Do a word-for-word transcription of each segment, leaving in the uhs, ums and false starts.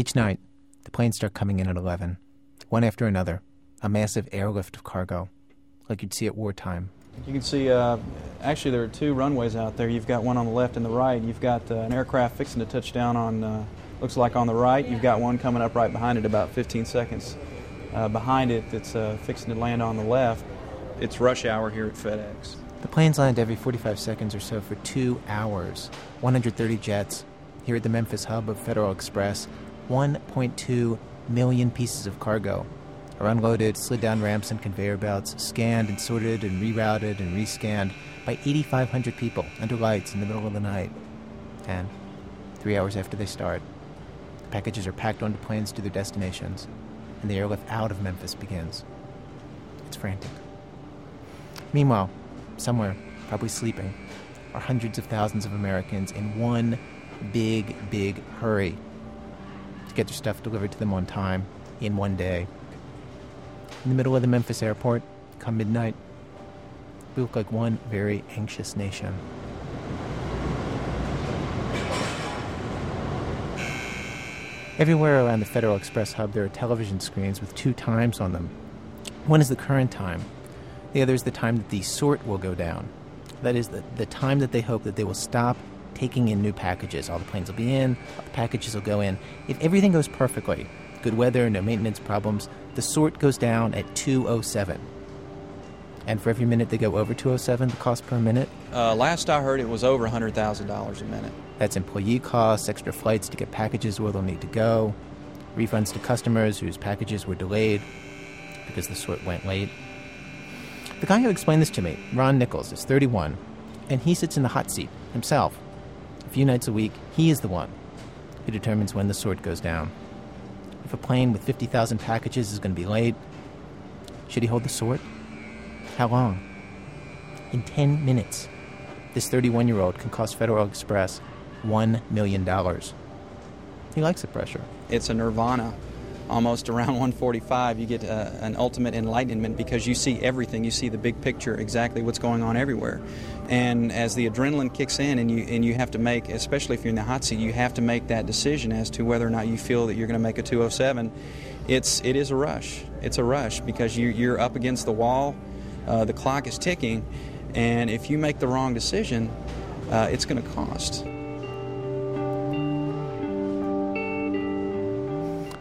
Each night, the planes start coming in at eleven, one after another, a massive airlift of cargo, like you'd see at wartime. You can see, uh, actually, there are two runways out there. You've got one on the left and the right. You've got uh, an aircraft fixing to touch down on, uh, looks like on the right. You've got one coming up right behind it, about fifteen seconds uh, behind it that's uh, fixing to land on the left. It's rush hour here at FedEx. The planes land every forty-five seconds or so for two hours, one hundred thirty jets. Here at the Memphis hub of Federal Express, one point two million pieces of cargo are unloaded, slid down ramps and conveyor belts, scanned and sorted and rerouted and rescanned by eighty-five hundred people under lights in the middle of the night. And three hours after they start, the packages are packed onto planes to their destinations, and the airlift out of Memphis begins. It's frantic. Meanwhile, somewhere, probably sleeping, are hundreds of thousands of Americans in one big, big hurry to get their stuff delivered to them on time in one day. In the middle of the Memphis airport, come midnight, we look like one very anxious nation. Everywhere around the Federal Express hub, there are television screens with two times on them. One is the current time. The other is the time that the sort will go down. That is the, the time that they hope that they will stop taking in new packages. All the planes will be in, all the packages will go in. If everything goes perfectly, good weather, no maintenance problems, the sort goes down at two oh seven. And for every minute they go over two oh seven, the cost per minute? Uh, last I heard it was over one hundred thousand dollars a minute. That's employee costs, extra flights to get packages where they'll need to go, refunds to customers whose packages were delayed because the sort went late. The guy who explained this to me, Ron Nichols, is thirty-one, and he sits in the hot seat himself. A few nights a week, he is the one who determines when the sort goes down. If a plane with fifty thousand packages is going to be late, should he hold the sort? How long? In ten minutes, this thirty-one-year-old can cost Federal Express one million dollars. He likes the pressure. It's a nirvana. Almost around one forty-five, you get uh, an ultimate enlightenment because you see everything. You see the big picture, exactly what's going on everywhere. And as the adrenaline kicks in and you and you have to make, especially if you're in the hot seat, you have to make that decision as to whether or not you feel that you're going to make a two oh seven. It's, it is a rush. It's a rush because you, you're up against the wall, uh, the clock is ticking, and if you make the wrong decision, uh, it's going to cost.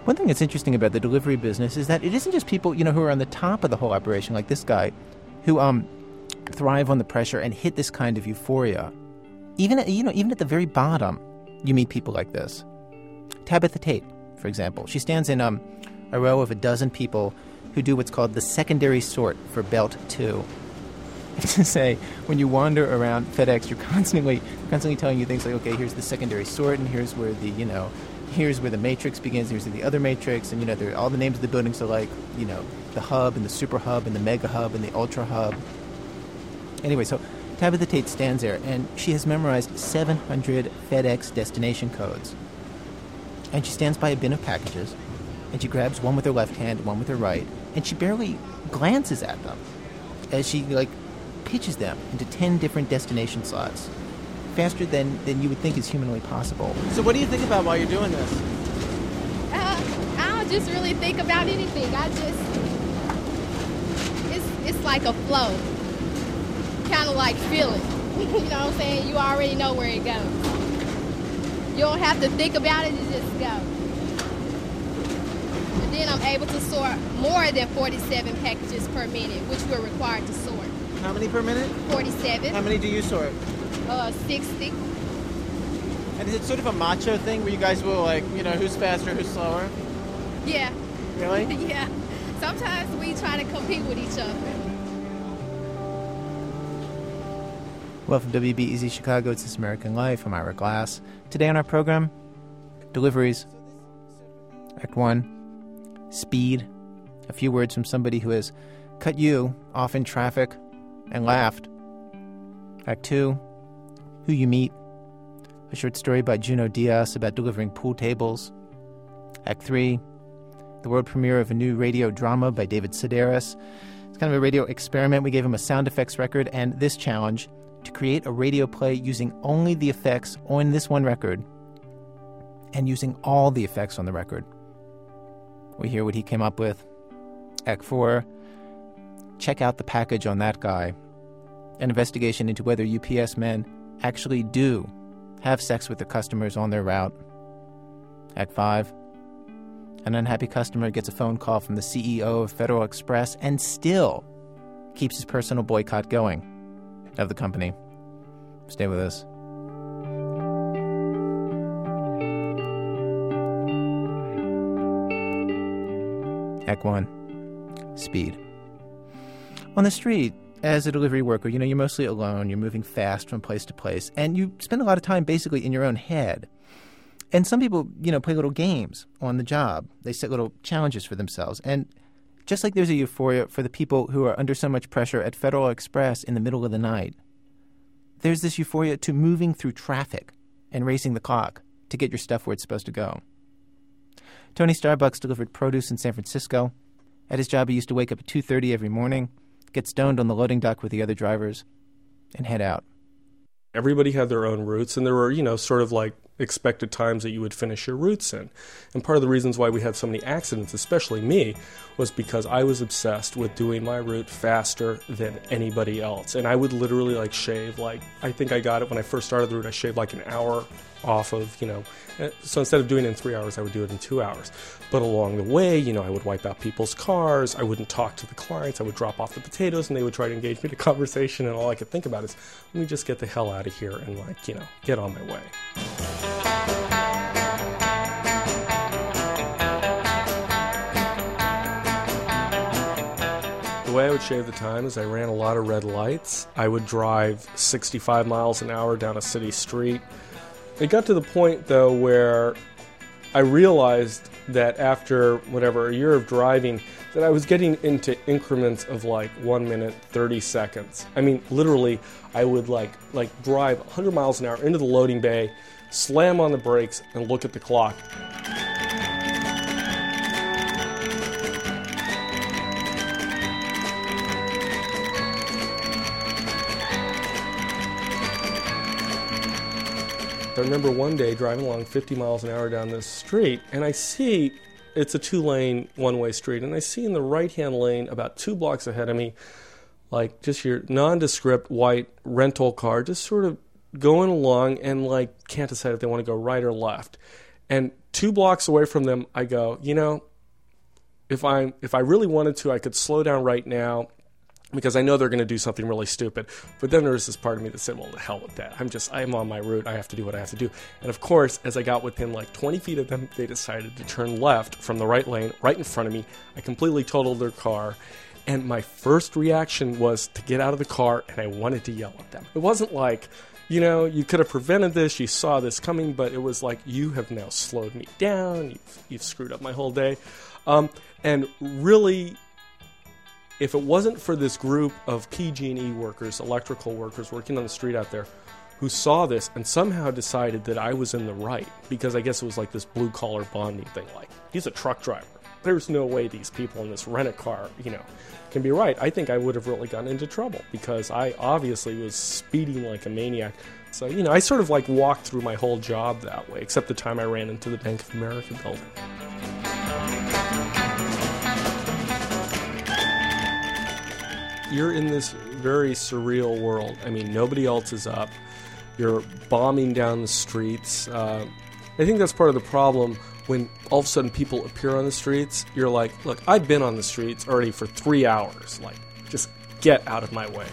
One thing that's interesting about the delivery business is that it isn't just people, you know, who are on the top of the whole operation, like this guy, who um, thrive on the pressure and hit this kind of euphoria. Even at, you know, even at the very bottom, you meet people like this. Tabitha Tate, for example, she stands in um, a row of a dozen people who do what's called the secondary sort for Belt Two. To say, when you wander around FedEx, you're constantly, constantly telling you things like, okay, here's the secondary sort, and here's where the, you know. Here's where the matrix begins, here's the other matrix, and, you know, there, all the names of the buildings are like, you know, the hub and the super hub and the mega hub and the ultra hub. Anyway, so Tabitha Tate stands there, and she has memorized seven hundred FedEx destination codes. And she stands by a bin of packages, and she grabs one with her left hand, one with her right, and she barely glances at them as she, like, pitches them into ten different destination slots. Faster than, than you would think is humanly possible. So what do you think about while you're doing this? Uh, I don't just really think about anything. I just, it's it's like a flow. Kind of like feeling. You know what I'm saying? You already know where it goes. You don't have to think about it, you just go. And then I'm able to sort more than forty-seven packages per minute, which we're required to sort. How many per minute? forty-seven. How many do you sort? Uh, sixty. And is it sort of a macho thing where you guys will, like, you know, who's faster, who's slower? Yeah. Really? Yeah. Sometimes we try to compete with each other. Well, from W B E Z Chicago, it's This American Life. I'm Ira Glass. Today on our program, deliveries. Act one, speed. A few words from somebody who has cut you off in traffic and laughed. Act two, who you meet. A short story by Junot Diaz about delivering pool tables. Act three, the world premiere of a new radio drama by David Sedaris. It's kind of a radio experiment. We gave him a sound effects record and this challenge, to create a radio play using only the effects on this one record. and using all the effects on the record. We hear what he came up with. Act four, check out the package on that guy. An investigation into whether U P S men actually do have sex with the customers on their route. Act five, an unhappy customer gets a phone call from the C E O of Federal Express and still keeps his personal boycott going of the company. Stay with us. Act one, speed. On the street, as a delivery worker, you know, you're mostly alone, you're moving fast from place to place, and you spend a lot of time basically in your own head. And some people, you know, play little games on the job. They set little challenges for themselves. And just like there's a euphoria for the people who are under so much pressure at Federal Express in the middle of the night, there's this euphoria to moving through traffic and racing the clock to get your stuff where it's supposed to go. Tony Starbucks delivered produce in San Francisco. At his job, he used to wake up at two thirty every morning, get stoned on the loading dock with the other drivers, and head out. Everybody had their own routes, and there were, you know, sort of like expected times that you would finish your routes in. And part of the reasons why we had so many accidents, especially me, was because I was obsessed with doing my route faster than anybody else. And I would literally, like, shave, like, I think I got it when I first started the route, I shaved like an hour off of, you know, so instead of doing it in three hours, I would do it in two hours. But along the way, you know, I would wipe out people's cars, I wouldn't talk to the clients, I would drop off the potatoes, and they would try to engage me in a conversation, and all I could think about is, let me just get the hell out of here and, like, you know, get on my way. The way I would shave the time is I ran a lot of red lights. I would drive sixty-five miles an hour down a city street. It got to the point, though, where I realized that after, whatever, a year of driving, that I was getting into increments of, like, one minute, thirty seconds. I mean, literally, I would, like, like drive one hundred miles an hour into the loading bay, slam on the brakes, and look at the clock. I remember one day driving along fifty miles an hour down this street, and I see it's a two-lane, one-way street, and I see in the right-hand lane about two blocks ahead of me, like, just your nondescript white rental car just sort of going along and, like, can't decide if they want to go right or left. And two blocks away from them, I go, you know, if I if I really wanted to, I could slow down right now, because I know they're going to do something really stupid. But then there was this part of me that said, well, the hell with that. I'm just, I'm on my route. I have to do what I have to do. And of course, as I got within like twenty feet of them, they decided to turn left from the right lane, right in front of me. I completely totaled their car. And my first reaction was to get out of the car, and I wanted to yell at them. It wasn't like, you know, you could have prevented this, you saw this coming, but it was like, you have now slowed me down. You've, you've screwed up my whole day. Um, and really... If it wasn't for this group of P G and E workers, electrical workers working on the street out there, who saw this and somehow decided that I was in the right, because I guess it was like this blue-collar bonding thing, like, he's a truck driver. There's no way these people in this rent-a-car, you know, can be right. I think I would have really gotten into trouble, because I obviously was speeding like a maniac. So, you know, I sort of, like, walked through my whole job that way, except the time I ran into the Bank of America building. You're in this very surreal world. I mean, nobody else is up. You're bombing down the streets. Uh, I think that's part of the problem when all of a sudden people appear on the streets. You're like, look, I've been on the streets already for three hours. Like, just get out of my way.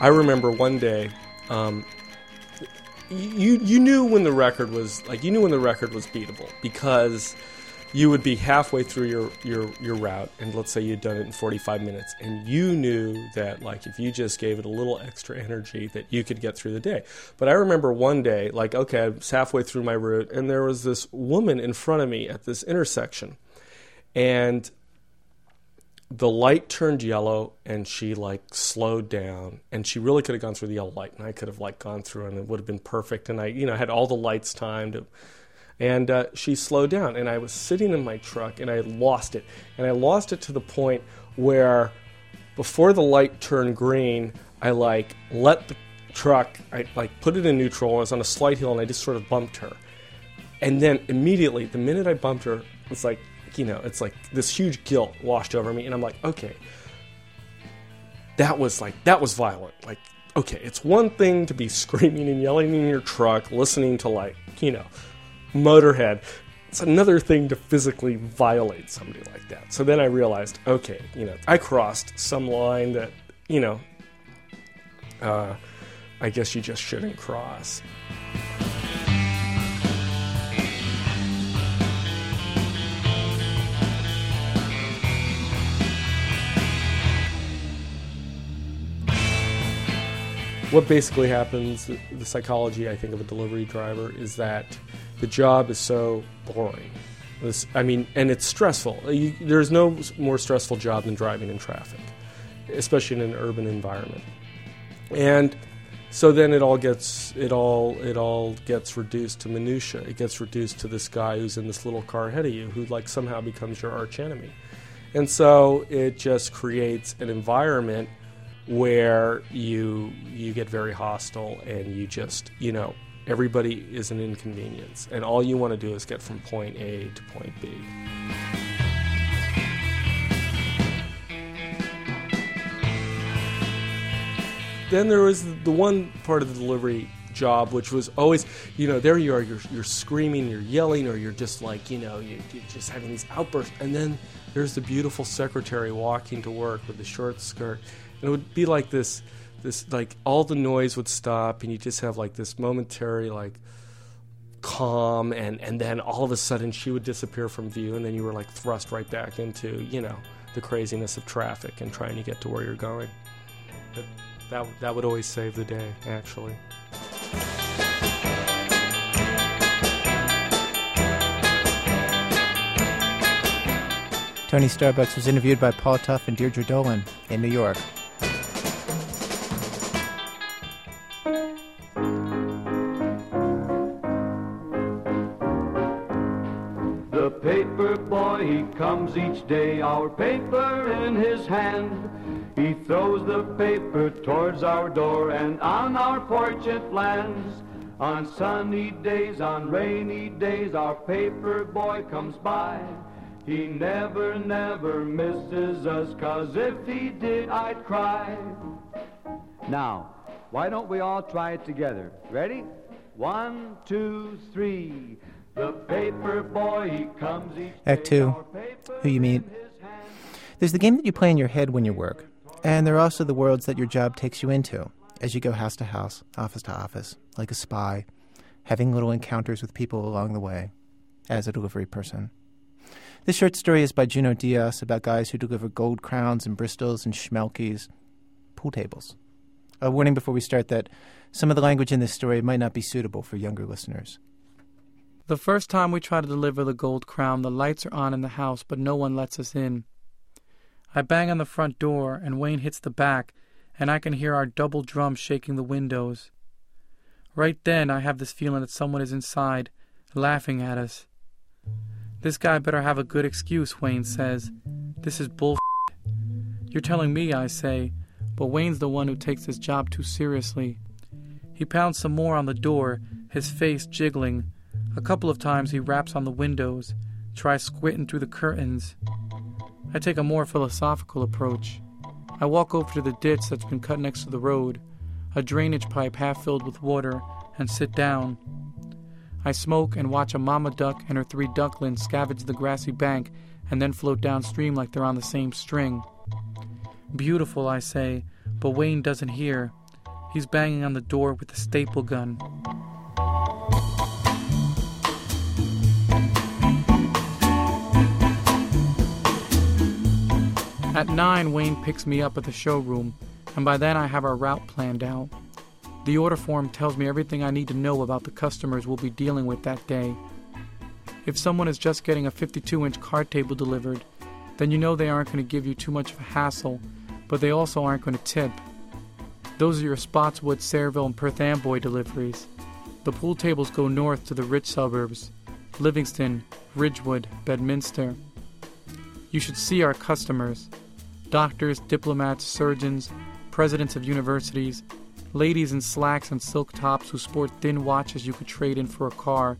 I remember one day... Um, You you knew when the record was like you knew when the record was beatable, because you would be halfway through your, your, your route, and let's say you'd done it in forty-five minutes, and you knew that, like, if you just gave it a little extra energy, that you could get through the day. But I remember one day, like, okay, I was halfway through my route, and there was this woman in front of me at this intersection, and the light turned yellow, and she, like, slowed down, and she really could have gone through the yellow light, and I could have, like, gone through, and it would have been perfect, and I, you know, had all the lights timed, and uh, she slowed down, and I was sitting in my truck, and I lost it, and I lost it to the point where Before the light turned green, I like let the truck, I like put it in neutral, and I was on a slight hill, and I just sort of bumped her. And then immediately, the minute I bumped her, it's like, you know, it's like this huge guilt washed over me, and I'm like, okay, that was like, that was violent. Like, okay, it's one thing to be screaming and yelling in your truck, listening to, like, you know, Motorhead. It's another thing to physically violate somebody like that. So then I realized, okay, you know, I crossed some line that, you know, uh, I guess you just shouldn't cross. What basically happens, the psychology, I think, of a delivery driver is that the job is so boring. This, I mean, and it's stressful. You, there's no more stressful job than driving in traffic, especially in an urban environment. And so then it all gets it all it all gets reduced to minutia. It gets reduced to this guy who's in this little car ahead of you, who like somehow becomes your arch enemy. And so it just creates an environment where you you get very hostile, and you just, you know, everybody is an inconvenience, and all you want to do is get from point A to point B. Then there was the one part of the delivery job which was always, you know, there you are, you're, you're screaming, you're yelling, or you're just like, you know, you, you're just having these outbursts, and then there's the beautiful secretary walking to work with the short skirt, and it would be like this... This, like, all the noise would stop, and you just have like this momentary like calm, and, and then all of a sudden she would disappear from view, and then you were like thrust right back into, you know, the craziness of traffic and trying to get to where you're going. But that that would always save the day, actually. Tony Starbucks was interviewed by Paul Tuff and Deirdre Dolan in New York. Comes each day, our paper in his hand. He throws the paper towards our door and on our porch it lands. On sunny days, on rainy days, our paper boy comes by. He never, never misses us, 'cause if he did, I'd cry. Now, why don't we all try it together? Ready? One, two, three. The paper boy, he comes each Act two, Who You Meet. There's the game that you play in your head when you work, and there are also the worlds that your job takes you into as you go house to house, office to office, like a spy, having little encounters with people along the way as a delivery person. This short story is by Junot Diaz about guys who deliver gold crowns and bristles and schmelkies, pool tables. A warning before we start that some of the language in this story might not be suitable for younger listeners. The first time we try to deliver the gold crown, the lights are on in the house, but no one lets us in. I bang on the front door, and Wayne hits the back, and I can hear our double drum shaking the windows. Right then, I have this feeling that someone is inside, laughing at us. This guy better have a good excuse, Wayne says. This is bull. You're telling me, I say, but Wayne's the one who takes his job too seriously. He pounds some more on the door, his face jiggling. A couple of times he raps on the windows, tries squinting through the curtains. I take a more philosophical approach. I walk over to the ditch that's been cut next to the road, a drainage pipe half filled with water, and sit down. I smoke and watch a mama duck and her three ducklings scavenge the grassy bank and then float downstream like they're on the same string. Beautiful, I say, but Wayne doesn't hear. He's banging on the door with a staple gun. At nine, Wayne picks me up at the showroom, and by then I have our route planned out. The order form tells me everything I need to know about the customers we'll be dealing with that day. If someone is just getting a fifty-two inch card table delivered, then you know they aren't going to give you too much of a hassle, but they also aren't going to tip. Those are your Spotswood, Sayreville, and Perth Amboy deliveries. The pool tables go north to the rich suburbs, Livingston, Ridgewood, Bedminster. You should see our customers. doctors, diplomats, surgeons, presidents of universities, ladies in slacks and silk tops who sport thin watches you could trade in for a car.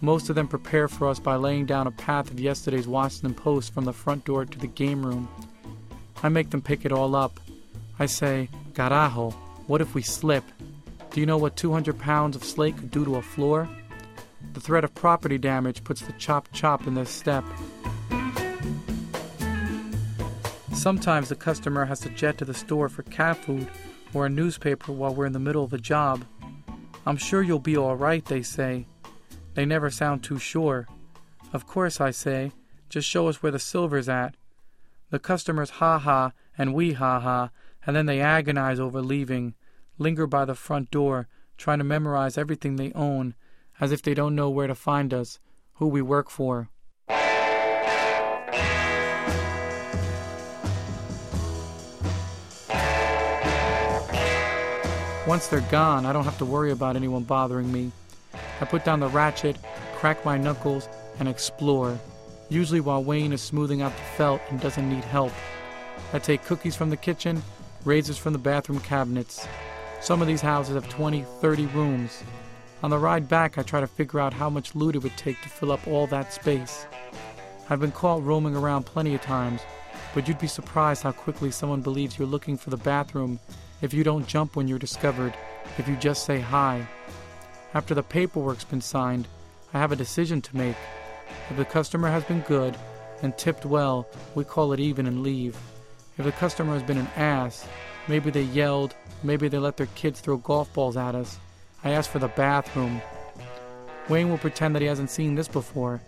Most of them prepare for us by laying down a path of yesterday's Washington Post from the front door to the game room. I make them pick it all up. I say, "Carajo, what if we slip? Do you know what two hundred pounds of slate could do to a floor?" The threat of property damage puts the chop-chop in their step. Sometimes the customer has to jet to the store for cat food or a newspaper while we're in the middle of a job. "I'm sure you'll be all right," they say. They never sound too sure. "Of course," I say. "Just show us where the silver's at." The customers ha-ha and we ha-ha, and then they agonize over leaving, linger by the front door, trying to memorize everything they own, as if they don't know where to find us, who we work for. Once they're gone, I don't have to worry about anyone bothering me. I put down the ratchet, crack my knuckles, and explore, usually while Wayne is smoothing out the felt and doesn't need help. I take cookies from the kitchen, razors from the bathroom cabinets. Some of these houses have twenty, thirty rooms. On the ride back, I try to figure out how much loot it would take to fill up all that space. I've been caught roaming around plenty of times, but you'd be surprised how quickly someone believes you're looking for the bathroom if you don't jump when you're discovered, if you just say hi. After the paperwork's been signed, I have a decision to make. If the customer has been good and tipped well, we call it even and leave. If the customer has been an ass, maybe they yelled, maybe they let their kids throw golf balls at us, I ask for the bathroom. Wayne will pretend that he hasn't seen this before.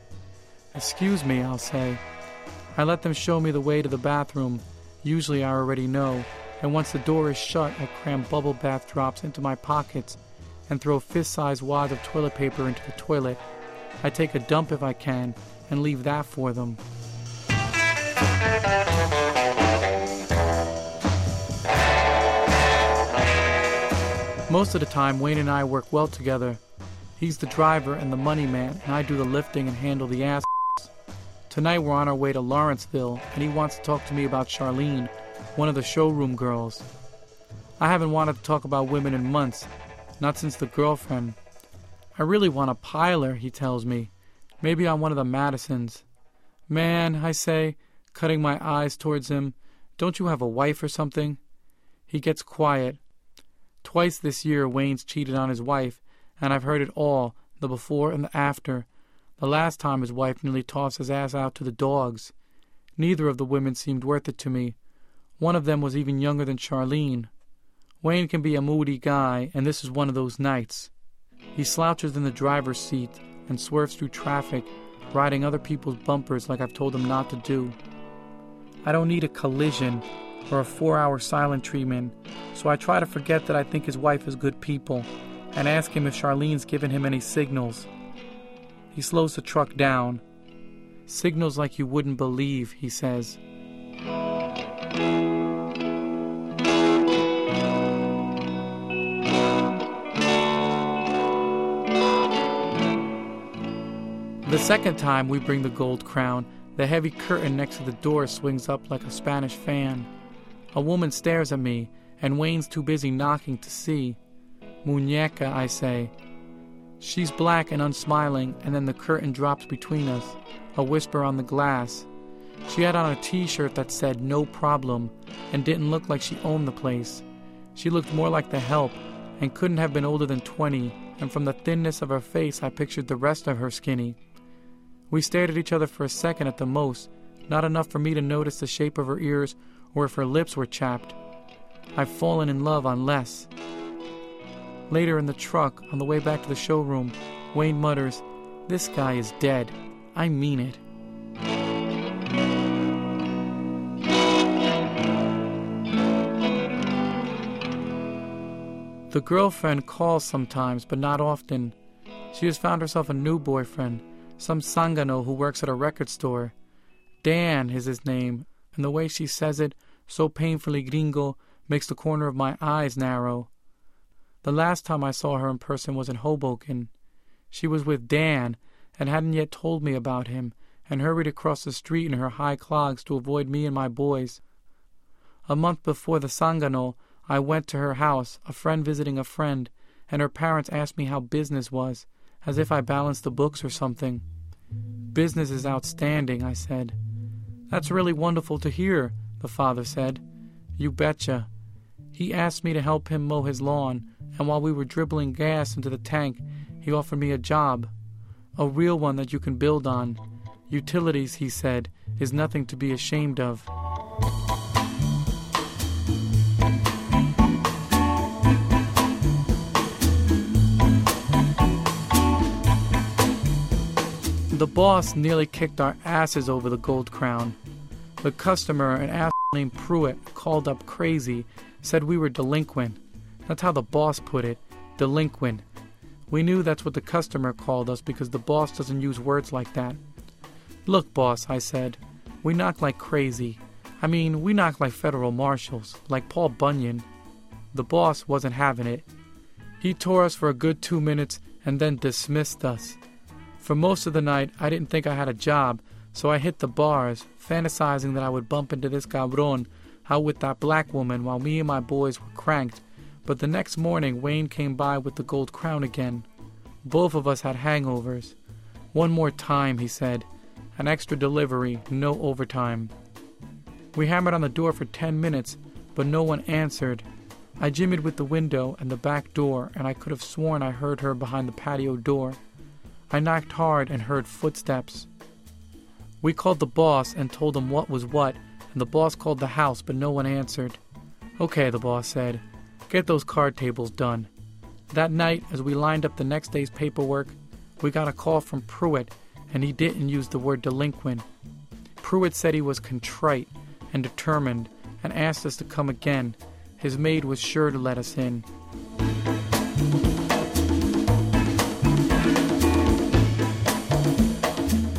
"Excuse me," I'll say. I let them show me the way to the bathroom. Usually I already know. And once the door is shut, I cram bubble bath drops into my pockets and throw fist-sized wads of toilet paper into the toilet. I take a dump if I can and leave that for them. Most of the time, Wayne and I work well together. He's the driver and the money man, and I do the lifting and handle the ass. Tonight we're on our way to Lawrenceville, and he wants to talk to me about Charlene, one of the showroom girls. I haven't wanted to talk about women in months, not since the girlfriend. "I really want a piler," he tells me. "Maybe on one of the Madisons." "Man," I say, cutting my eyes towards him, "don't you have a wife or something?" He gets quiet. Twice this year Wayne's cheated on his wife, and I've heard it all, the before and the after. The last time his wife nearly tossed his ass out to the dogs. Neither of the women seemed worth it to me. One of them was even younger than Charlene. Wayne can be a moody guy, and this is one of those nights. He slouches in the driver's seat and swerves through traffic, riding other people's bumpers like I've told him not to do. I don't need a collision or a four-hour silent treatment, so I try to forget that I think his wife is good people and ask him if Charlene's given him any signals. He slows the truck down. "Signals like you wouldn't believe," he says. The second time we bring the gold crown, the heavy curtain next to the door swings up like a Spanish fan. A woman stares at me, and Wayne's too busy knocking to see. "Muñeca," I say. She's black and unsmiling, and then the curtain drops between us, a whisper on the glass. She had on a t-shirt that said "No Problem" and didn't look like she owned the place. She looked more like the help and couldn't have been older than twenty, and from the thinness of her face I pictured the rest of her skinny. We stared at each other for a second at the most, not enough for me to notice the shape of her ears or if her lips were chapped. I've fallen in love on Les. Later in the truck, on the way back to the showroom, Wayne mutters, "This guy is dead. I mean it." The girlfriend calls sometimes, but not often. She has found herself a new boyfriend, some sangano who works at a record store. Dan is his name, and the way she says it, so painfully gringo, makes the corner of my eyes narrow. The last time I saw her in person was in Hoboken. She was with Dan, and hadn't yet told me about him, and hurried across the street in her high clogs to avoid me and my boys. A month before the Sanganol, I went to her house, a friend visiting a friend, and her parents asked me how business was, as if I balanced the books or something. Business is outstanding, I said. That's really wonderful to hear, the father said. You betcha. He asked me to help him mow his lawn, and while we were dribbling gas into the tank, he offered me a job. A real one that you can build on. Utilities, he said, is nothing to be ashamed of. The boss nearly kicked our asses over the Gold Crown. The customer, an asshole named Pruitt, called up crazy, said we were delinquent. That's how the boss put it, delinquent. We knew that's what the customer called us because the boss doesn't use words like that. Look, boss, I said, we knock like crazy. I mean, we knock like federal marshals, like Paul Bunyan. The boss wasn't having it. He tore us for a good two minutes and then dismissed us. For most of the night, I didn't think I had a job, so I hit the bars, fantasizing that I would bump into this cabron out with that black woman while me and my boys were cranked. But the next morning, Wayne came by with the Gold Crown again. Both of us had hangovers. One more time, he said. An extra delivery, no overtime. We hammered on the door for ten minutes, but no one answered. I jimmied with the window and the back door, and I could have sworn I heard her behind the patio door. I knocked hard and heard footsteps. We called the boss and told him what was what, and the boss called the house, but no one answered. Okay, the boss said. Get those card tables done. That night, as we lined up the next day's paperwork, we got a call from Pruitt, and he didn't use the word delinquent. Pruitt said he was contrite and determined and asked us to come again. His maid was sure to let us in.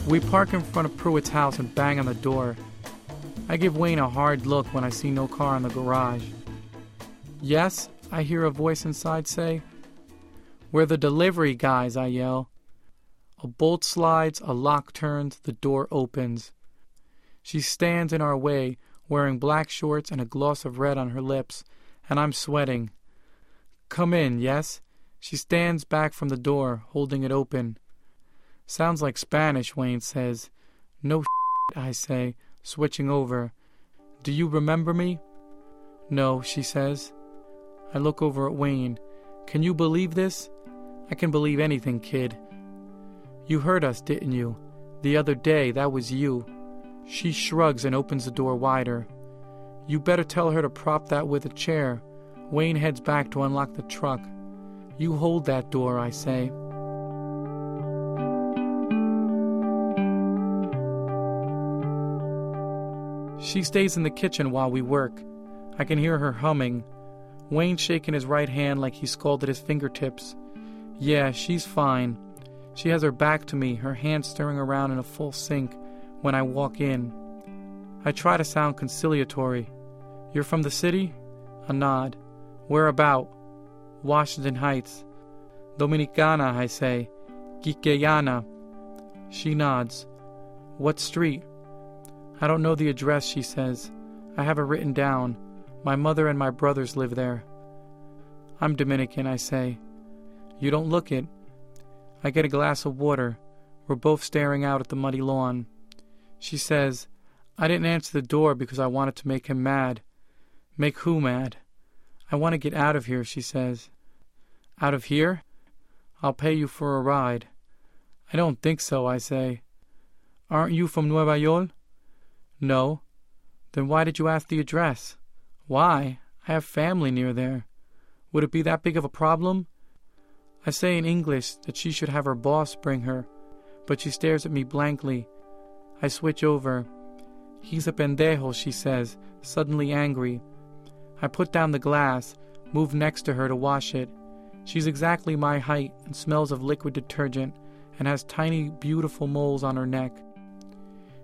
We park in front of Pruitt's house and bang on the door. I give Wayne a hard look when I see no car in the garage. Yes, I hear a voice inside say. We're the delivery guys, I yell. A bolt slides, a lock turns, the door opens. She stands in our way, wearing black shorts and a gloss of red on her lips, and I'm sweating. Come in, yes? She stands back from the door, holding it open. Sounds like Spanish, Wayne says. No shit, I say, switching over. Do you remember me? No, she says. I look over at Wayne. Can you believe this? I can believe anything, kid. You heard us, didn't you? The other day, that was you. She shrugs and opens the door wider. You better tell her to prop that with a chair. Wayne heads back to unlock the truck. You hold that door, I say. She stays in the kitchen while we work. I can hear her humming. Wayne's shaking his right hand like he scalded his fingertips. Yeah, she's fine. She has her back to me, her hand stirring around in a full sink when I walk in. I try to sound conciliatory. You're from the city? A nod. Where about? Washington Heights. Dominicana, I say. Quisqueyana. She nods. What street? I don't know the address, she says. I have it written down. My mother and my brothers live there. I'm Dominican, I say. You don't look it. I get a glass of water. We're both staring out at the muddy lawn. She says, I didn't answer the door because I wanted to make him mad. Make who mad? I want to get out of here, she says. Out of here? I'll pay you for a ride. I don't think so, I say. Aren't you from Nueva York? No. Then why did you ask the address? Why? I have family near there. Would it be that big of a problem? I say in English that she should have her boss bring her, but she stares at me blankly. I switch over. He's a pendejo, she says, suddenly angry. I put down the glass, move next to her to wash it. She's exactly my height and smells of liquid detergent and has tiny, beautiful moles on her neck.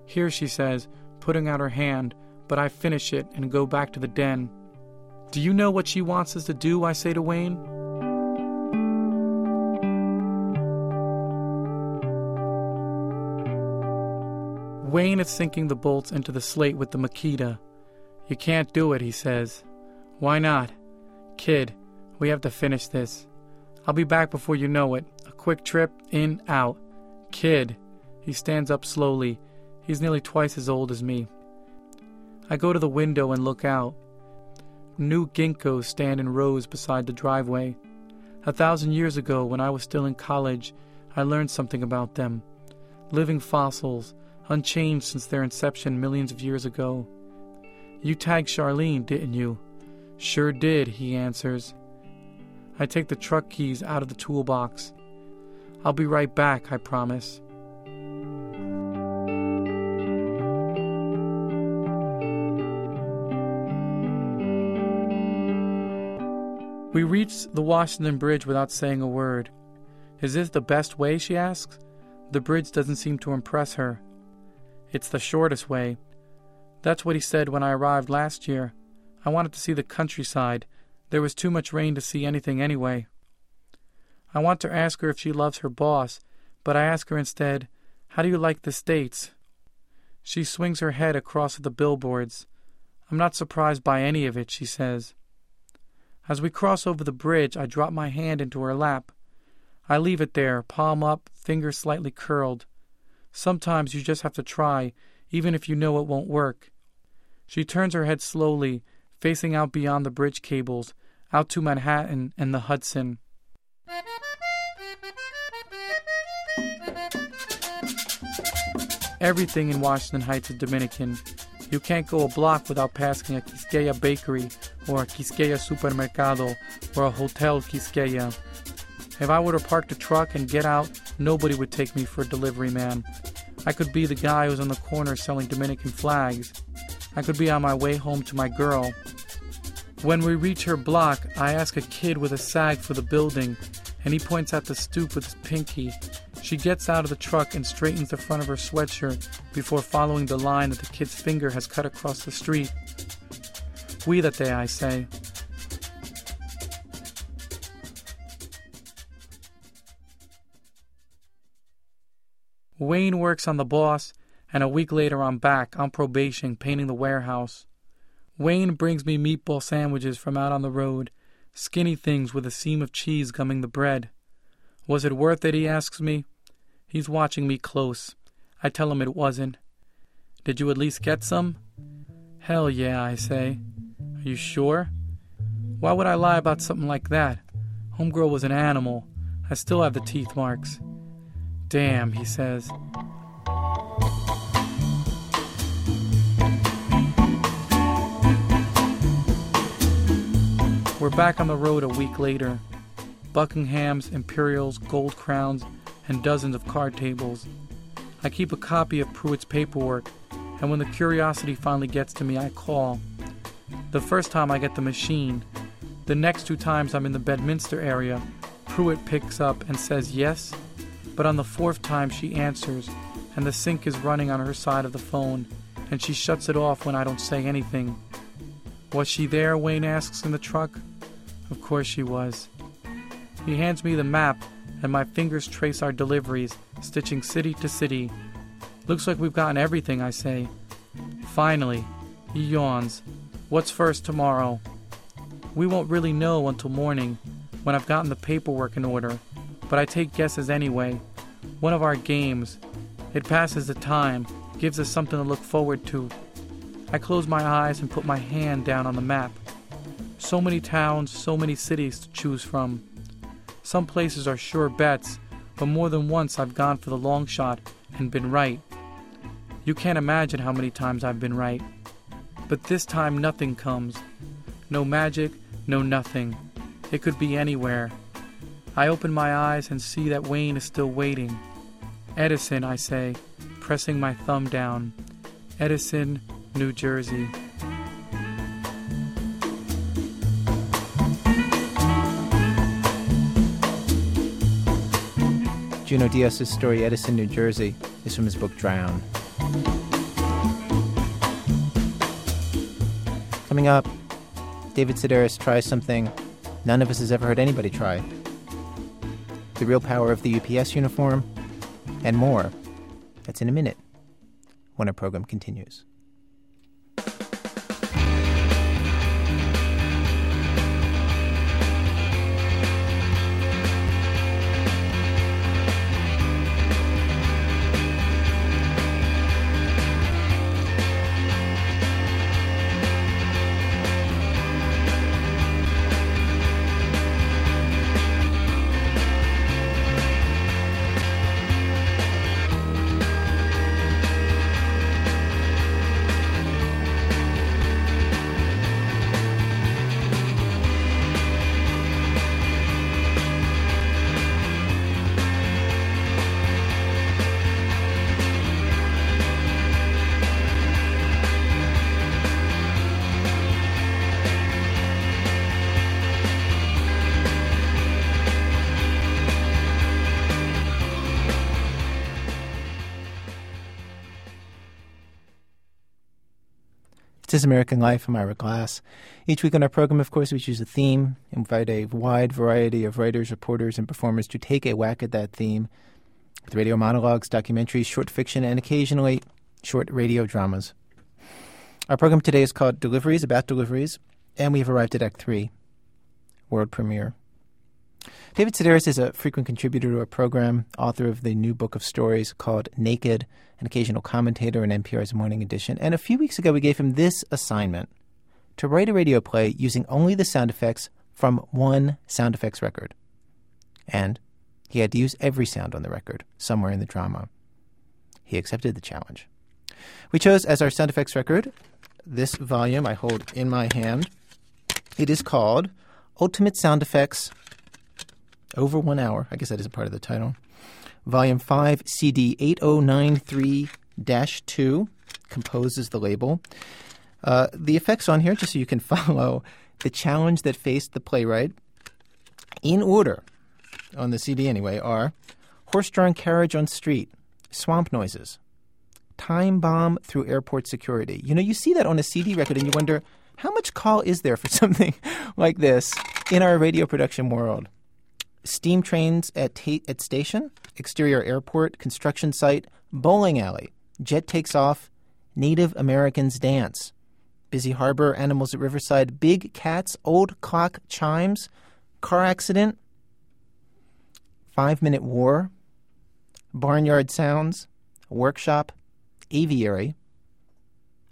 Here, she says, putting out her hand, but I finish it and go back to the den. Do you know what she wants us to do? I say to Wayne. Wayne is sinking the bolts into the slate with the Makita. You can't do it, he says. Why not? Kid, we have to finish this. I'll be back before you know it. A quick trip, in, out. Kid. He stands up slowly. He's nearly twice as old as me. I go to the window and look out. New ginkgos stand in rows beside the driveway. A thousand years ago, when I was still in college, I learned something about them. Living fossils, unchanged since their inception millions of years ago. You tagged Charlene, didn't you? Sure did, he answers. I take the truck keys out of the toolbox. I'll be right back, I promise. We reach the Washington Bridge without saying a word. Is this the best way, she asks? The bridge doesn't seem to impress her. It's the shortest way. That's what he said when I arrived last year. I wanted to see the countryside. There was too much rain to see anything anyway. I want to ask her if she loves her boss, but I ask her instead, how do you like the States? She swings her head across at the billboards. I'm not surprised by any of it, she says. As we cross over the bridge, I drop my hand into her lap. I leave it there, palm up, fingers slightly curled. Sometimes you just have to try, even if you know it won't work. She turns her head slowly, facing out beyond the bridge cables, out to Manhattan and the Hudson. Everything in Washington Heights is Dominican. You can't go a block without passing a Quisqueya bakery or a Quisqueya supermercado or a Hotel Quisqueya. If I were to park the truck and get out, nobody would take me for a delivery man. I could be the guy who's on the corner selling Dominican flags. I could be on my way home to my girl. When we reach her block, I ask a kid with a sag for the building, and he points out the stoop with his pinky. She gets out of the truck and straightens the front of her sweatshirt before following the line that the kid's finger has cut across the street. Cuídate, I say. Wayne works on The Boss, and a week later I'm back, on probation, painting the warehouse. Wayne brings me meatball sandwiches from out on the road, skinny things with a seam of cheese gumming the bread. Was it worth it, he asks me. He's watching me close. I tell him it wasn't. Did you at least get some? Hell yeah, I say. Are you sure? Why would I lie about something like that? Homegirl was an animal. I still have the teeth marks. Damn, he says. We're back on the road a week later. Buckinghams, Imperials, Gold Crowns, and dozens of card tables. I keep a copy of Pruitt's paperwork, and when the curiosity finally gets to me, I call. The first time I get the machine. The next two times I'm in the Bedminster area, Pruitt picks up and says yes, but on the fourth time she answers, and the sink is running on her side of the phone, and she shuts it off when I don't say anything. Was she there, Wayne asks in the truck? Of course she was. He hands me the map, and my fingers trace our deliveries, stitching city to city. Looks like we've gotten everything, I say. Finally, he yawns. What's first tomorrow? We won't really know until morning, when I've gotten the paperwork in order, but I take guesses anyway. One of our games. It passes the time, gives us something to look forward to. I close my eyes and put my hand down on the map. So many towns, so many cities to choose from. Some places are sure bets, but more than once I've gone for the long shot and been right. You can't imagine how many times I've been right. But this time nothing comes. No magic, no nothing. It could be anywhere. I open my eyes and see that Wayne is still waiting. Edison, I say, pressing my thumb down. Edison, New Jersey. Junot Diaz's story, Edison, New Jersey, is from his book Drown. Coming up, David Sedaris tries something none of us has ever heard anybody try. The real power of the U P S uniform, and more. That's in a minute, when our program continues. This American Life. I'm Ira Glass. Each week on our program, of course, we choose a theme, invite a wide variety of writers, reporters, and performers to take a whack at that theme with radio monologues, documentaries, short fiction, and occasionally short radio dramas. Our program today is called Deliveries, about deliveries, and we have arrived at Act Three, world premiere. David Sedaris is a frequent contributor to our program, author of the new book of stories called Naked, an occasional commentator in N P R's Morning Edition. And a few weeks ago, we gave him this assignment, to write a radio play using only the sound effects from one sound effects record. And he had to use every sound on the record somewhere in the drama. He accepted the challenge. We chose as our sound effects record this volume I hold in my hand. It is called Ultimate Sound Effects Over One Hour. I guess that isn't part of the title. Volume five, C D eight oh nine three dash two, composes the label. Uh, the effects on here, just so you can follow the challenge that faced the playwright, in order, on the C D anyway, are horse-drawn carriage on street, swamp noises, time bomb through airport security. You know, you see that on a C D record and you wonder, how much call is there for something like this in our radio production world? Steam trains at ta- at station, exterior airport, construction site, bowling alley, jet takes off, Native Americans dance, busy harbor, animals at riverside, big cats, old clock chimes, car accident, five-minute war, barnyard sounds, workshop, aviary,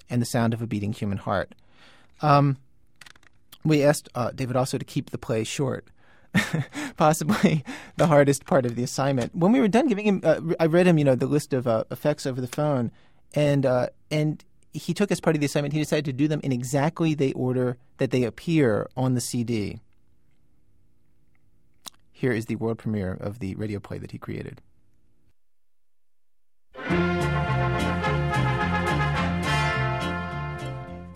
and the sound of a beating human heart. Um, we asked uh, David also to keep the play short. Possibly the hardest part of the assignment. When we were done giving him, uh, I read him, you know, the list of uh, effects over the phone, and uh, and he took as part of the assignment. He decided to do them in exactly the order that they appear on the C D. Here is the world premiere of the radio play that he created.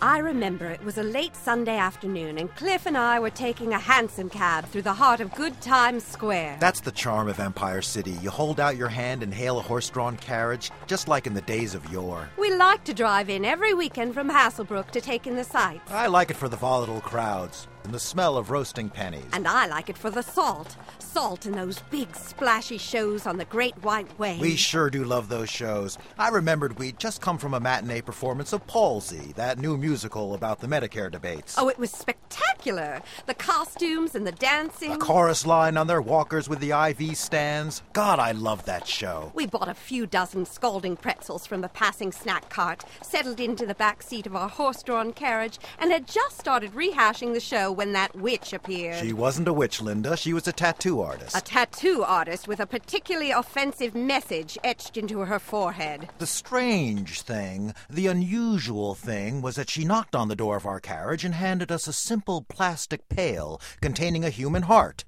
I remember it was a late Sunday afternoon and Cliff and I were taking a hansom cab through the heart of Good Times Square. That's the charm of Empire City. You hold out your hand and hail a horse-drawn carriage, just like in the days of yore. We like to drive in every weekend from Hasselbrook to take in the sights. I like it for the volatile crowds and the smell of roasting pennies. And I like it for the salt. Salt and those big, splashy shows on the Great White Way. We sure do love those shows. I remembered we'd just come from a matinee performance of Palsy, that new musical about the Medicare debates. Oh, it was spectacular. The costumes and the dancing. The chorus line on their walkers with the I V stands. God, I love that show. We bought a few dozen scalding pretzels from a passing snack cart, settled into the back seat of our horse-drawn carriage, and had just started rehashing the show when that witch appeared. She wasn't a witch, Linda. She was a tattoo artist. A tattoo artist with a particularly offensive message etched into her forehead. The strange thing, the unusual thing, was that she knocked on the door of our carriage and handed us a simple plastic pail containing a human heart.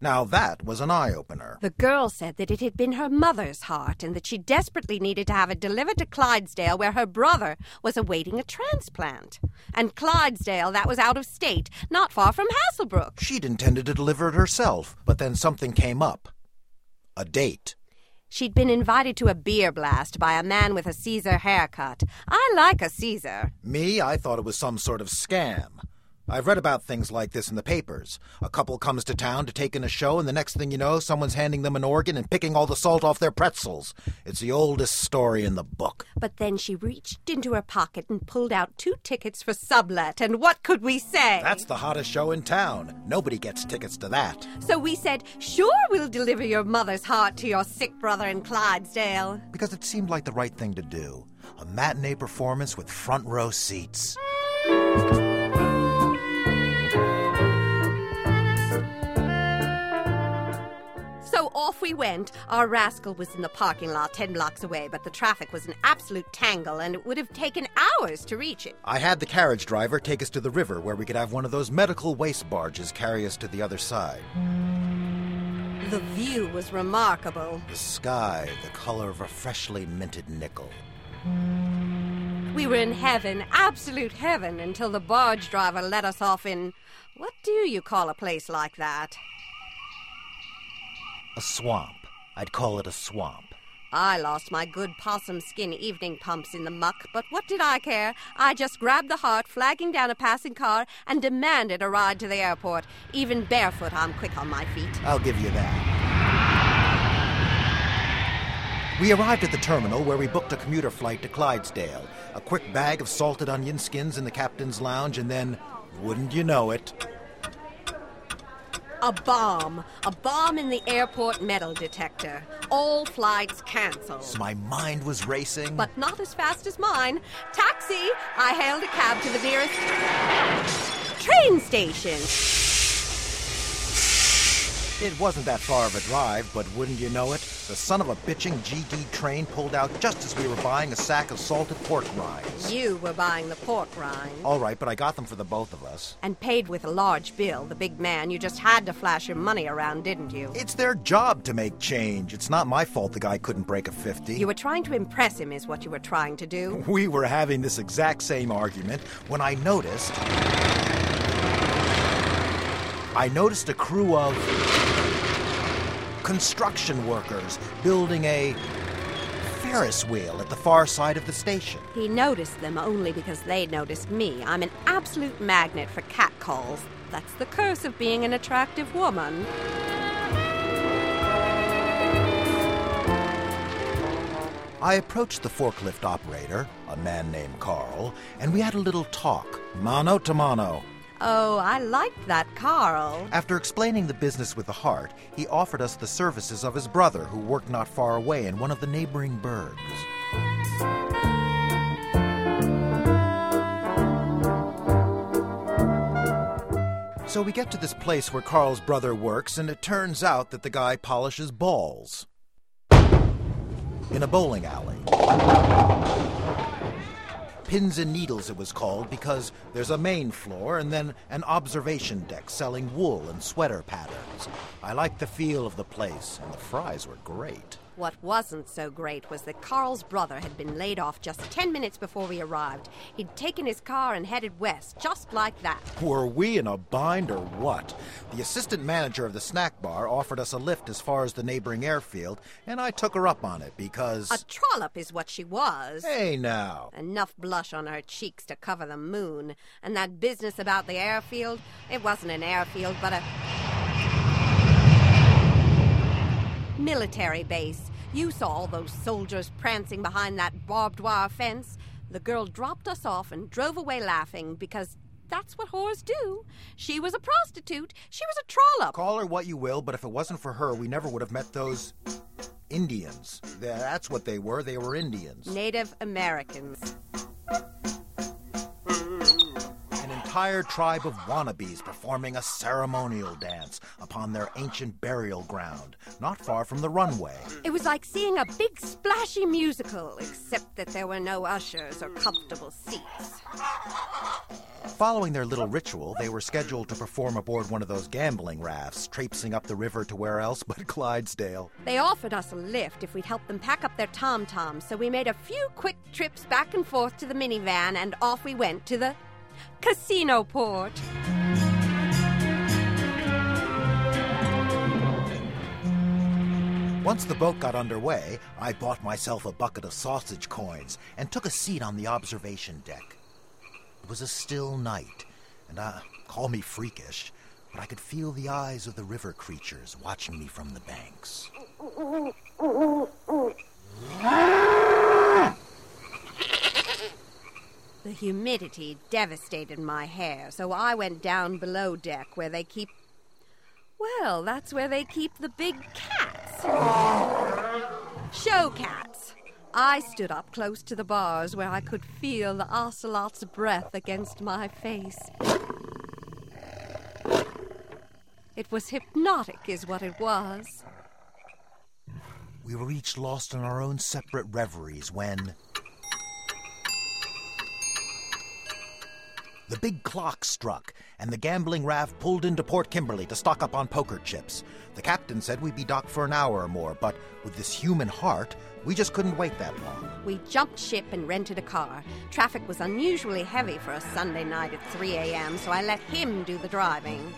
Now that was an eye-opener. The girl said that it had been her mother's heart and that she desperately needed to have it delivered to Clydesdale where her brother was awaiting a transplant. And Clydesdale, that was out of state, not far from Hasselbrook. She'd intended to deliver it herself, but then something came up. A date. She'd been invited to a beer blast by a man with a Caesar haircut. I like a Caesar. Me, I thought it was some sort of scam. I've read about things like this in the papers. A couple comes to town to take in a show, and the next thing you know, someone's handing them an organ and picking all the salt off their pretzels. It's the oldest story in the book. But then she reached into her pocket and pulled out two tickets for Sublet, and what could we say? That's the hottest show in town. Nobody gets tickets to that. So we said, sure, we'll deliver your mother's heart to your sick brother in Clydesdale. Because it seemed like the right thing to do. A matinee performance with front row seats. So off we went. Our rascal was in the parking lot ten blocks away, but the traffic was an absolute tangle, and it would have taken hours to reach it. I had the carriage driver take us to the river, where we could have one of those medical waste barges carry us to the other side. The view was remarkable. The sky, the color of a freshly minted nickel. We were in heaven, absolute heaven, until the barge driver let us off in, what do you call a place like that? A swamp. I'd call it a swamp. I lost my good possum skin evening pumps in the muck, but what did I care? I just grabbed the heart, flagging down a passing car, and demanded a ride to the airport. Even barefoot, I'm quick on my feet. I'll give you that. We arrived at the terminal where we booked a commuter flight to Clydesdale, a quick bag of salted onion skins in the captain's lounge, and then, wouldn't you know it... A bomb. A bomb in the airport metal detector. All flights canceled. So my mind was racing. But not as fast as mine. Taxi! I hailed a cab to the nearest train station. It wasn't that far of a drive, but wouldn't you know it? The son of a bitching G D train pulled out just as we were buying a sack of salted pork rinds. You were buying the pork rinds. All right, but I got them for the both of us. And paid with a large bill, the big man. You just had to flash your money around, didn't you? It's their job to make change. It's not my fault the guy couldn't break a fifty. You were trying to impress him is what you were trying to do. We were having this exact same argument when I noticed... I noticed a crew of construction workers building a Ferris wheel at the far side of the station. He noticed them only because they noticed me. I'm an absolute magnet for catcalls. That's the curse of being an attractive woman. I approached the forklift operator, a man named Carl, and we had a little talk, mano to mano. Oh, I liked that, Carl. After explaining the business with the heart, he offered us the services of his brother, who worked not far away in one of the neighboring burgs. So we get to this place where Carl's brother works, and it turns out that the guy polishes balls in a bowling alley. Pins and Needles, it was called, because there's a main floor and then an observation deck selling wool and sweater patterns. I liked the feel of the place, and the fries were great. What wasn't so great was that Carl's brother had been laid off just ten minutes before we arrived. He'd taken his car and headed west, just like that. Were we in a bind or what? The assistant manager of the snack bar offered us a lift as far as the neighboring airfield, and I took her up on it because... A trollop is what she was. Hey, now. Enough blush on her cheeks to cover the moon. And that business about the airfield, it wasn't an airfield, but a... military base. You saw all those soldiers prancing behind that barbed wire fence. The girl dropped us off and drove away laughing because that's what whores do. She was a prostitute. She was a trollop. Call her what you will, but if it wasn't for her, we never would have met those Indians. That's what they were. They were Indians. Native Americans. An entire tribe of wannabes performing a ceremonial dance upon their ancient burial ground, not far from the runway. It was like seeing a big splashy musical, except that there were no ushers or comfortable seats. Following their little ritual, they were scheduled to perform aboard one of those gambling rafts, traipsing up the river to where else but Clydesdale. They offered us a lift if we'd help them pack up their tom-toms, so we made a few quick trips back and forth to the minivan, and off we went to the... Casino Port. Once the boat got underway, I bought myself a bucket of sausage coins and took a seat on the observation deck. It was a still night, and uh, call me freakish, but I could feel the eyes of the river creatures watching me from the banks. The humidity devastated my hair, so I went down below deck where they keep... Well, that's where they keep the big cats. Show cats. I stood up close to the bars where I could feel the ocelot's breath against my face. It was hypnotic is what it was. We were each lost in our own separate reveries when... The big clock struck, and the gambling raft pulled into Port Kimberley to stock up on poker chips. The captain said we'd be docked for an hour or more, but with this human heart, we just couldn't wait that long. We jumped ship and rented a car. Traffic was unusually heavy for a Sunday night at three a.m., so I let him do the driving.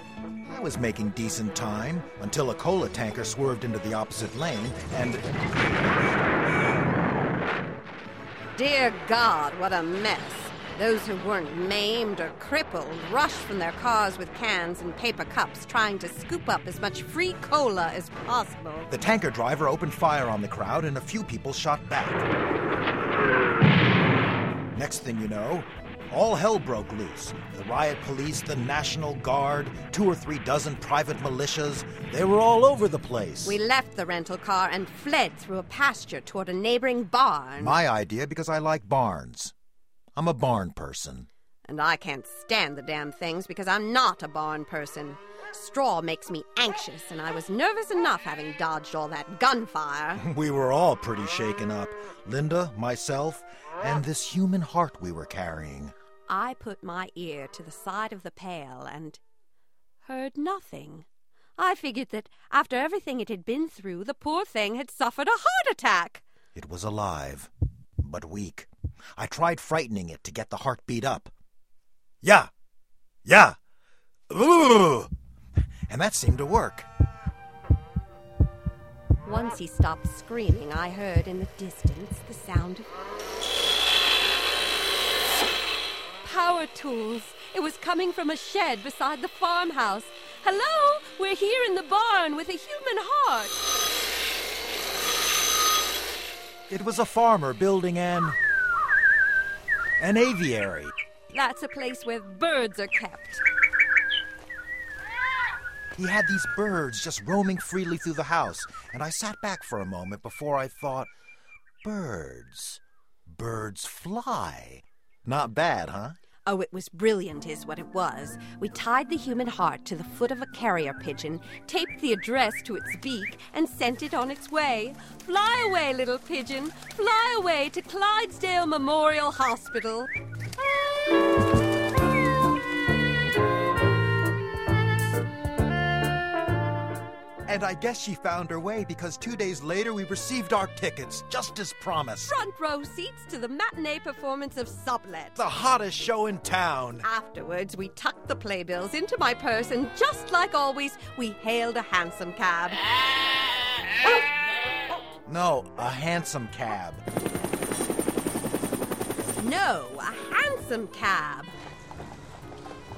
I was making decent time until a cola tanker swerved into the opposite lane and... Dear God, what a mess. Those who weren't maimed or crippled rushed from their cars with cans and paper cups, trying to scoop up as much free cola as possible. The tanker driver opened fire on the crowd, and a few people shot back. Next thing you know, all hell broke loose. The riot police, the National Guard, two or three dozen private militias, they were all over the place. We left the rental car and fled through a pasture toward a neighboring barn. My idea, because I like barns. I'm a barn person. And I can't stand the damn things because I'm not a barn person. Straw makes me anxious, and I was nervous enough having dodged all that gunfire. We were all pretty shaken up. Linda, myself, and this human heart we were carrying. I put my ear to the side of the pail and heard nothing. I figured that after everything it had been through, the poor thing had suffered a heart attack. It was alive, but weak. I tried frightening it to get the heartbeat up. Yeah, yeah, ooh, and that seemed to work. Once he stopped screaming, I heard in the distance the sound of power tools. It was coming from a shed beside the farmhouse. Hello, we're here in the barn with a human heart. It was a farmer building an... an aviary. That's a place where birds are kept. He had these birds just roaming freely through the house, and I sat back for a moment before I thought, birds, birds fly. Not bad, huh? Oh, it was brilliant is what it was. We tied the human heart to the foot of a carrier pigeon, taped the address to its beak, and sent it on its way. Fly away, little pigeon. Fly away to Clydesdale Memorial Hospital. And I guess she found her way, because two days later we received our tickets, just as promised. Front row seats to the matinee performance of Sublet. The hottest show in town. Afterwards, we tucked the playbills into my purse, and just like always, we hailed a hansom cab. Oh. Oh. No, a hansom cab. No, a hansom cab.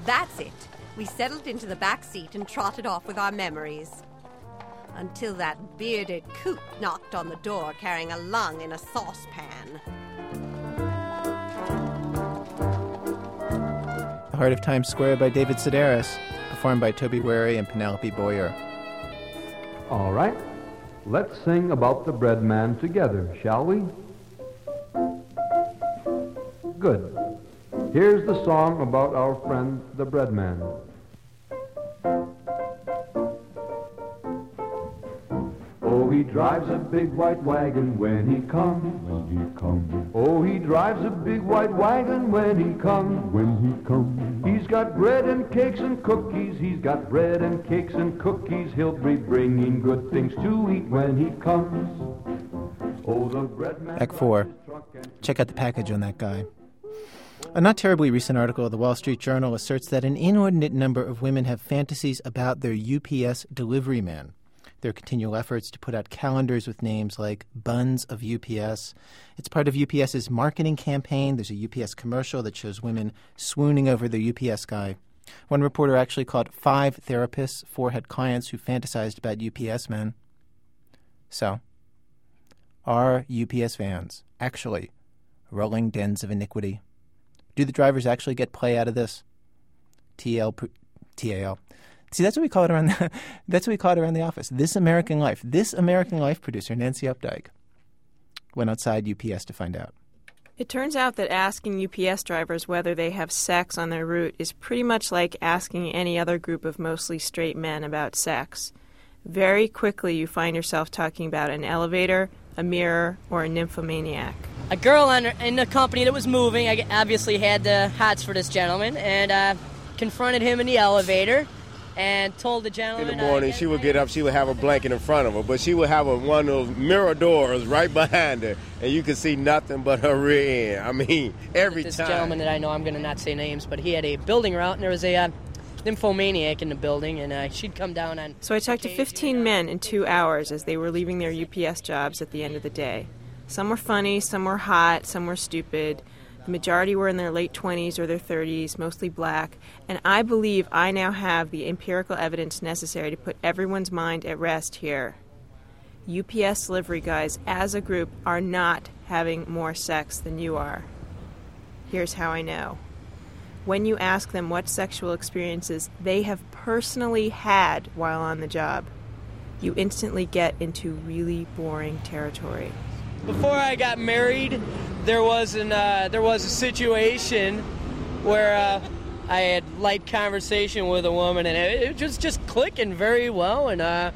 That's it. We settled into the back seat and trotted off with our memories. Until that bearded coot knocked on the door carrying a lung in a saucepan. The Heart of Times Square by David Sedaris, performed by Toby Wherry and Penelope Boyer. All right, let's sing about the bread man together, shall we? Good. Here's the song about our friend the bread man. He drives a big white wagon when he comes. When he comes. Oh, he drives a big white wagon when he comes. When he comes. He's got bread and cakes and cookies. He's got bread and cakes and cookies. He'll be bringing good things to eat when he comes. Oh, the bread man. Act four. Check out the package on that guy. A not terribly recent article of the Wall Street Journal asserts that an inordinate number of women have fantasies about their U P S delivery man. Their continual efforts to put out calendars with names like Buns of U P S. It's part of UPS's marketing campaign. There's a U P S commercial that shows women swooning over their U P S guy. One reporter actually called five therapists, four had clients who fantasized about U P S men. So, are U P S vans actually rolling dens of iniquity? Do the drivers actually get play out of this? T A L... P- T A L... See, that's what we call it around the, that's what we call it around the office. This American Life. This American Life producer, Nancy Updike, went outside U P S to find out. It turns out that asking U P S drivers whether they have sex on their route is pretty much like asking any other group of mostly straight men about sex. Very quickly you find yourself talking about an elevator, a mirror, or a nymphomaniac. A girl in the company that was moving I obviously had the hots for this gentleman, and uh, confronted him in the elevator. And told the gentleman... In the morning, she would get up, she would have a blanket in front of her, but she would have a, one of those mirror doors right behind her, and you could see nothing but her rear end. I mean, every this time. This gentleman that I know, I'm going to not say names, but he had a building route, and there was a uh, nymphomaniac in the building, and uh, she'd come down on... So I talked to fifteen men in two hours as they were leaving their U P S jobs at the end of the day. Some were funny, some were hot, some were stupid. The majority were in their late twenties or their thirties, mostly black, and I believe I now have the empirical evidence necessary to put everyone's mind at rest here. U P S delivery guys, as a group, are not having more sex than you are. Here's how I know. When you ask them what sexual experiences they have personally had while on the job, you instantly get into really boring territory. Before I got married, there was an uh, there was a situation where uh, I had light conversation with a woman, and it, it was just clicking very well, and uh,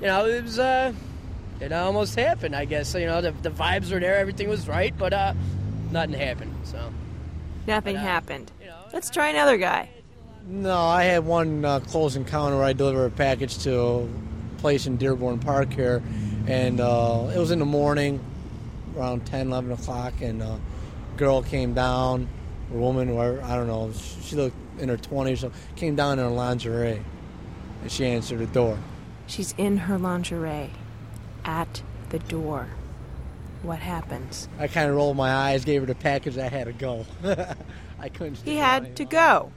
you know it was uh, it almost happened. I guess so, you know the, the vibes were there, everything was right, but uh, nothing happened. So nothing but, uh, happened. You know, let's try another guy. No, I had one uh, close encounter where I delivered a package to a place in Dearborn Park here, and uh, it was in the morning, around ten, eleven o'clock, and a girl came down, or woman, or I don't know, she looked in her twenties, so came down in her lingerie, and she answered the door. She's in her lingerie, at the door. What happens? I kind of rolled my eyes, gave her the package, I had to go. I couldn't. He had out, to know. Go.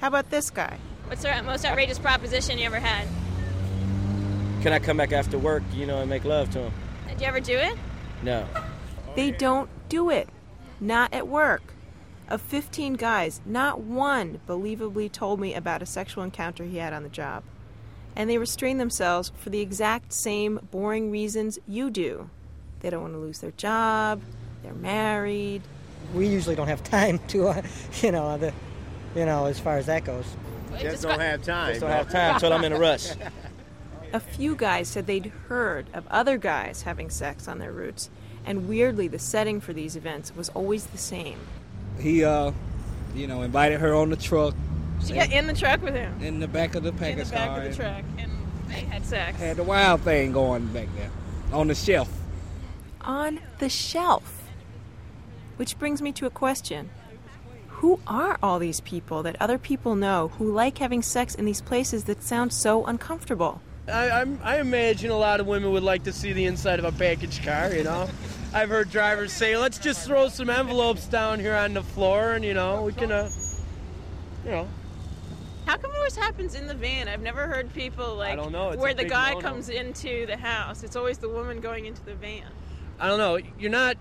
How about this guy? What's the most outrageous proposition you ever had? Can I come back after work, you know, and make love to him? Did you ever do it? No. They don't do it. Not at work. Of fifteen guys, not one believably told me about a sexual encounter he had on the job. And they restrain themselves for the exact same boring reasons you do. They don't want to lose their job. They're married. We usually don't have time to, uh, you know, the, you know, as far as that goes. Just don't have time. Just don't have time until I'm in a rush. A few guys said they'd heard of other guys having sex on their routes, and weirdly, the setting for these events was always the same. He, uh, you know, invited her on the truck. She got in the truck with him. In the back of the package car. In the back car, of the truck, and they had sex. Had the wild thing going back there, on the shelf. On the shelf. Which brings me to a question. Who are all these people that other people know who like having sex in these places that sound so uncomfortable? I, I'm, I imagine a lot of women would like to see the inside of a package car, you know. I've heard drivers say, let's just throw some envelopes down here on the floor and, you know, we can, uh, you know. How come it always happens in the van? I've never heard people, like, where the guy no-no. comes into the house. It's always the woman going into the van. I don't know. You're not,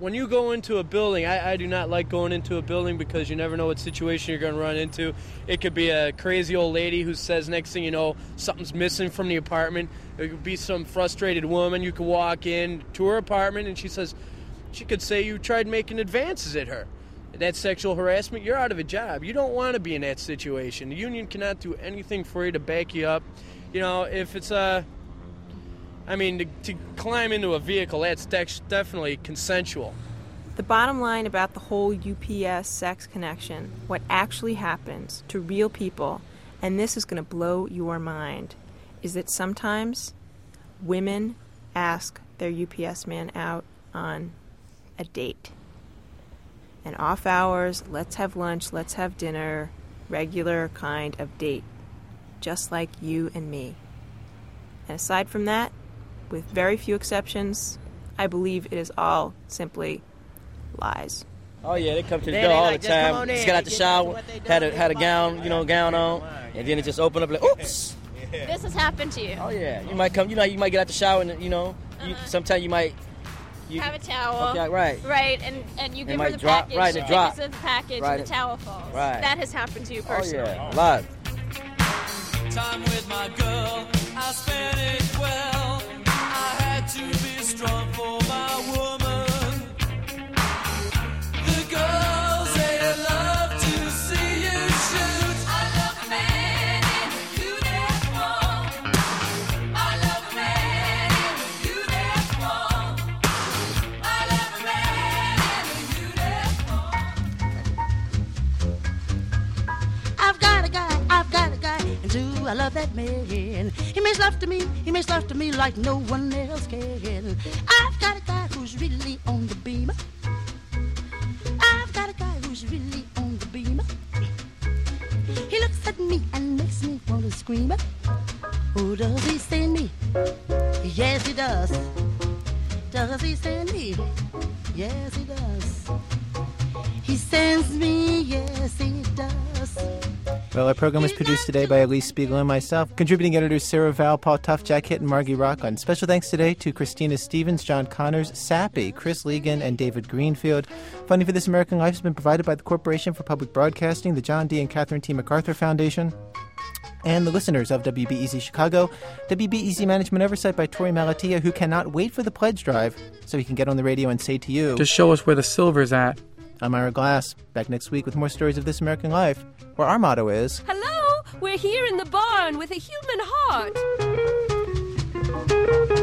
when you go into a building, I, I do not like going into a building because you never know what situation you're going to run into. It could be a crazy old lady who says next thing you know, something's missing from the apartment. It could be some frustrated woman. You could walk in to her apartment and she says, she could say you tried making advances at her. That's sexual harassment. You're out of a job. You don't want to be in that situation. The union cannot do anything for you to back you up. You know, if it's a... I mean, to, to climb into a vehicle, that's de- definitely consensual. The bottom line about the whole U P S sex connection, what actually happens to real people, and this is going to blow your mind, is that sometimes women ask their U P S man out on a date. An off hours, let's have lunch, let's have dinner, regular kind of date, just like you and me. And aside from that, with very few exceptions, I believe it is all simply lies. Oh yeah, they come to the door all the time. Just got out the shower, had a had a gown, you know, gown on, and then it just opened up like, oops. This has happened to you. Oh yeah, you might come, you know, you might get out the shower and you know, you, sometimes you might you, have a towel. Okay, right. Right, and and you give her the package, right, it drops in the package, and the towel falls. Right. That has happened to you personally. Oh yeah, a lot. Time with my girl, I spent it well. To be strong for my woman. The girls, they love to see you shoot. I love men in uniform. I love men in uniform. I love men in uniform. I've got a guy, I've got a guy, and do I love that man. He makes love to me, he makes love to me like no one else can. I've got a guy who's really on the beam. I've got a guy who's really on the beam. He looks at at me and makes me want to scream. Who does he send me? Yes, he does. Does he send me? Yes, he does. He sends me, yes, he does. Well, our program was produced today by Elise Spiegel and myself. Contributing editors Sarah Vowell, Paul Tuff, Jack Hitt, and Margie Rockland. Special thanks today to Christina Stevens, John Connors, Sappy, Chris Legan, and David Greenfield. Funding for This American Life has been provided by the Corporation for Public Broadcasting, the John D. and Catherine T. MacArthur Foundation, and the listeners of W B E Z Chicago. W B E Z management oversight by Tori Malatia, who cannot wait for the pledge drive so he can get on the radio and say to you, just show us where the silver's at. I'm Ira Glass. Back next week with more stories of This American Life, where our motto is, hello, we're here in the barn with a human heart.